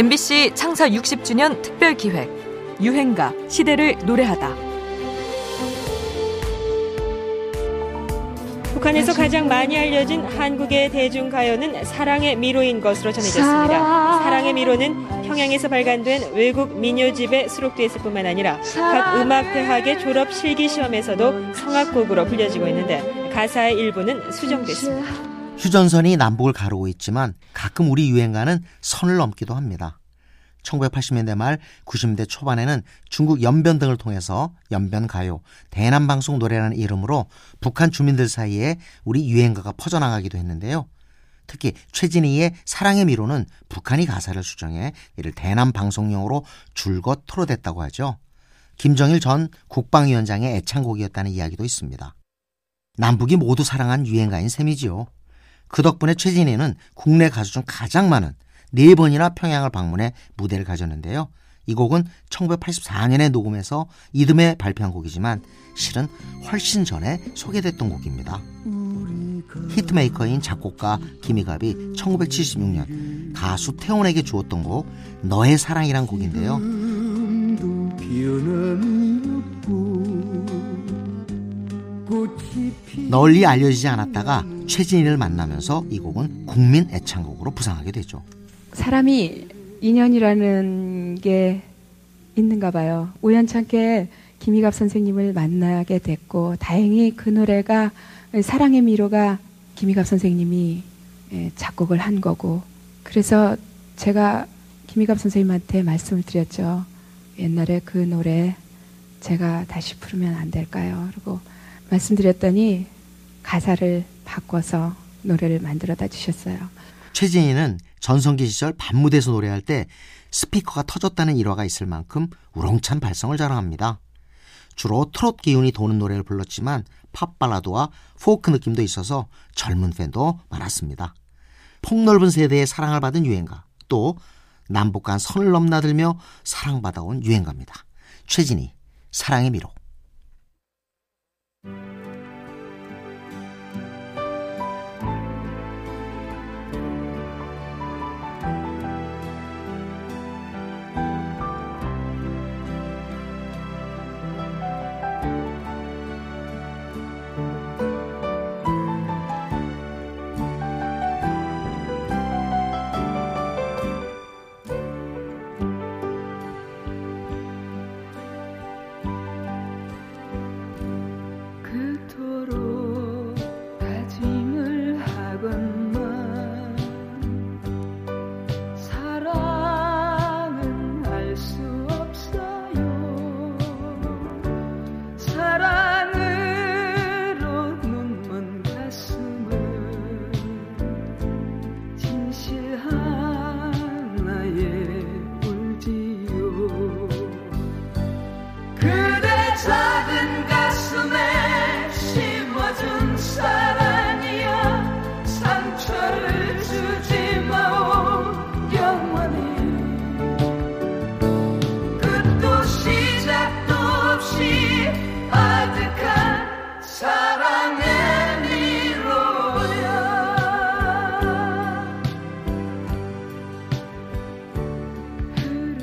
MBC 창사 60주년 특별기획 유행가 시대를 노래하다. 북한에서 가장 많이 알려진 한국의 대중가요는 사랑의 미로인 것으로 전해졌습니다. 사랑의 미로는 평양에서 발간된 외국 민요집에 수록됐을 뿐만 아니라 각 음악대학의 졸업 실기시험에서도 성악곡으로 불려지고 있는데, 가사의 일부는 수정됐습니다. 휴전선이 남북을 가르고 있지만 가끔 우리 유행가는 선을 넘기도 합니다. 1980년대 말 90년대 초반에는 중국 연변 등을 통해서 연변가요, 대남방송 노래라는 이름으로 북한 주민들 사이에 우리 유행가가 퍼져나가기도 했는데요. 특히 최진희의 사랑의 미로는 북한이 가사를 수정해 이를 대남방송용으로 줄곧 토로됐다고 하죠. 김정일 전 국방위원장의 애창곡이었다는 이야기도 있습니다. 남북이 모두 사랑한 유행가인 셈이지요. 그 덕분에 최진희는 국내 가수 중 가장 많은 4번이나 평양을 방문해 무대를 가졌는데요. 이 곡은 1984년에 녹음해서 이듬해 발표한 곡이지만 실은 훨씬 전에 소개됐던 곡입니다. 히트메이커인 작곡가 김희갑이 1976년 가수 태원에게 주었던 곡 너의 사랑이란 곡인데요. 널리 알려지지 않았다가 최진희를 만나면서 이 곡은 국민 애창곡으로 부상하게 되죠. 사람이 인연이라는 게 있는가 봐요. 우연찮게 김희갑 선생님을 만나게 됐고, 다행히 그 노래가 사랑의 미로가 김희갑 선생님이 작곡을 한 거고, 그래서 제가 김희갑 선생님한테 말씀을 드렸죠. 옛날에 그 노래 제가 다시 부르면 안 될까요? 그리고 말씀드렸더니 가사를 바꿔서 노래를 만들어다 주셨어요. 최진희는 전성기 시절 밤무대에서 노래할 때 스피커가 터졌다는 일화가 있을 만큼 우렁찬 발성을 자랑합니다. 주로 트롯 기운이 도는 노래를 불렀지만 팝 발라드와 포크 느낌도 있어서 젊은 팬도 많았습니다. 폭넓은 세대의 사랑을 받은 유행가, 또 남북 간 선을 넘나들며 사랑받아온 유행가입니다. 최진희, 사랑의 미로.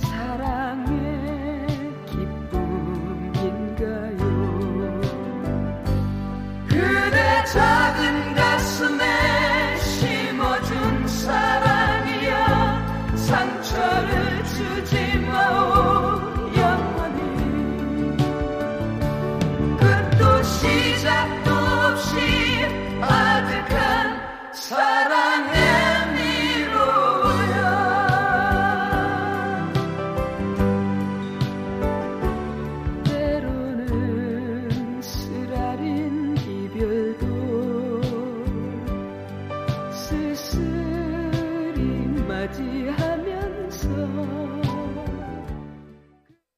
사랑의 기쁨인가